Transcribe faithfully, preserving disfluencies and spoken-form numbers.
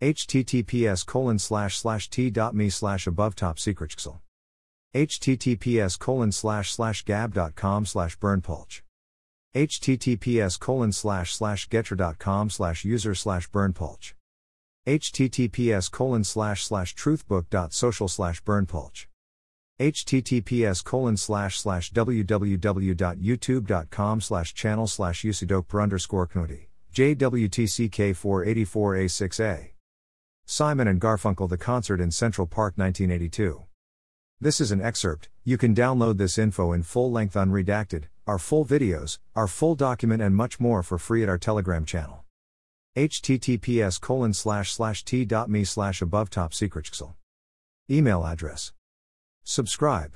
https colon slash slash t.me slash above top secret xl. https colon slash slash gab.com slash Bernd Pulch. https colon slash slash getter.com slash user slash Bernd Pulch. https colon slash slash truthbook.social slash Bernd Pulch. https colon slash slash www.youtube.com slash channel slash usidokper underscore knudi, J W T C K four eight four A six A. Simon and Garfunkel, The Concert in Central Park nineteen eighty-two. This is an excerpt. You can download this info in full length unredacted, our full videos, our full document and much more for free at our Telegram channel. https colon slash slash t.me slash above top secret xl. Email address. Subscribe.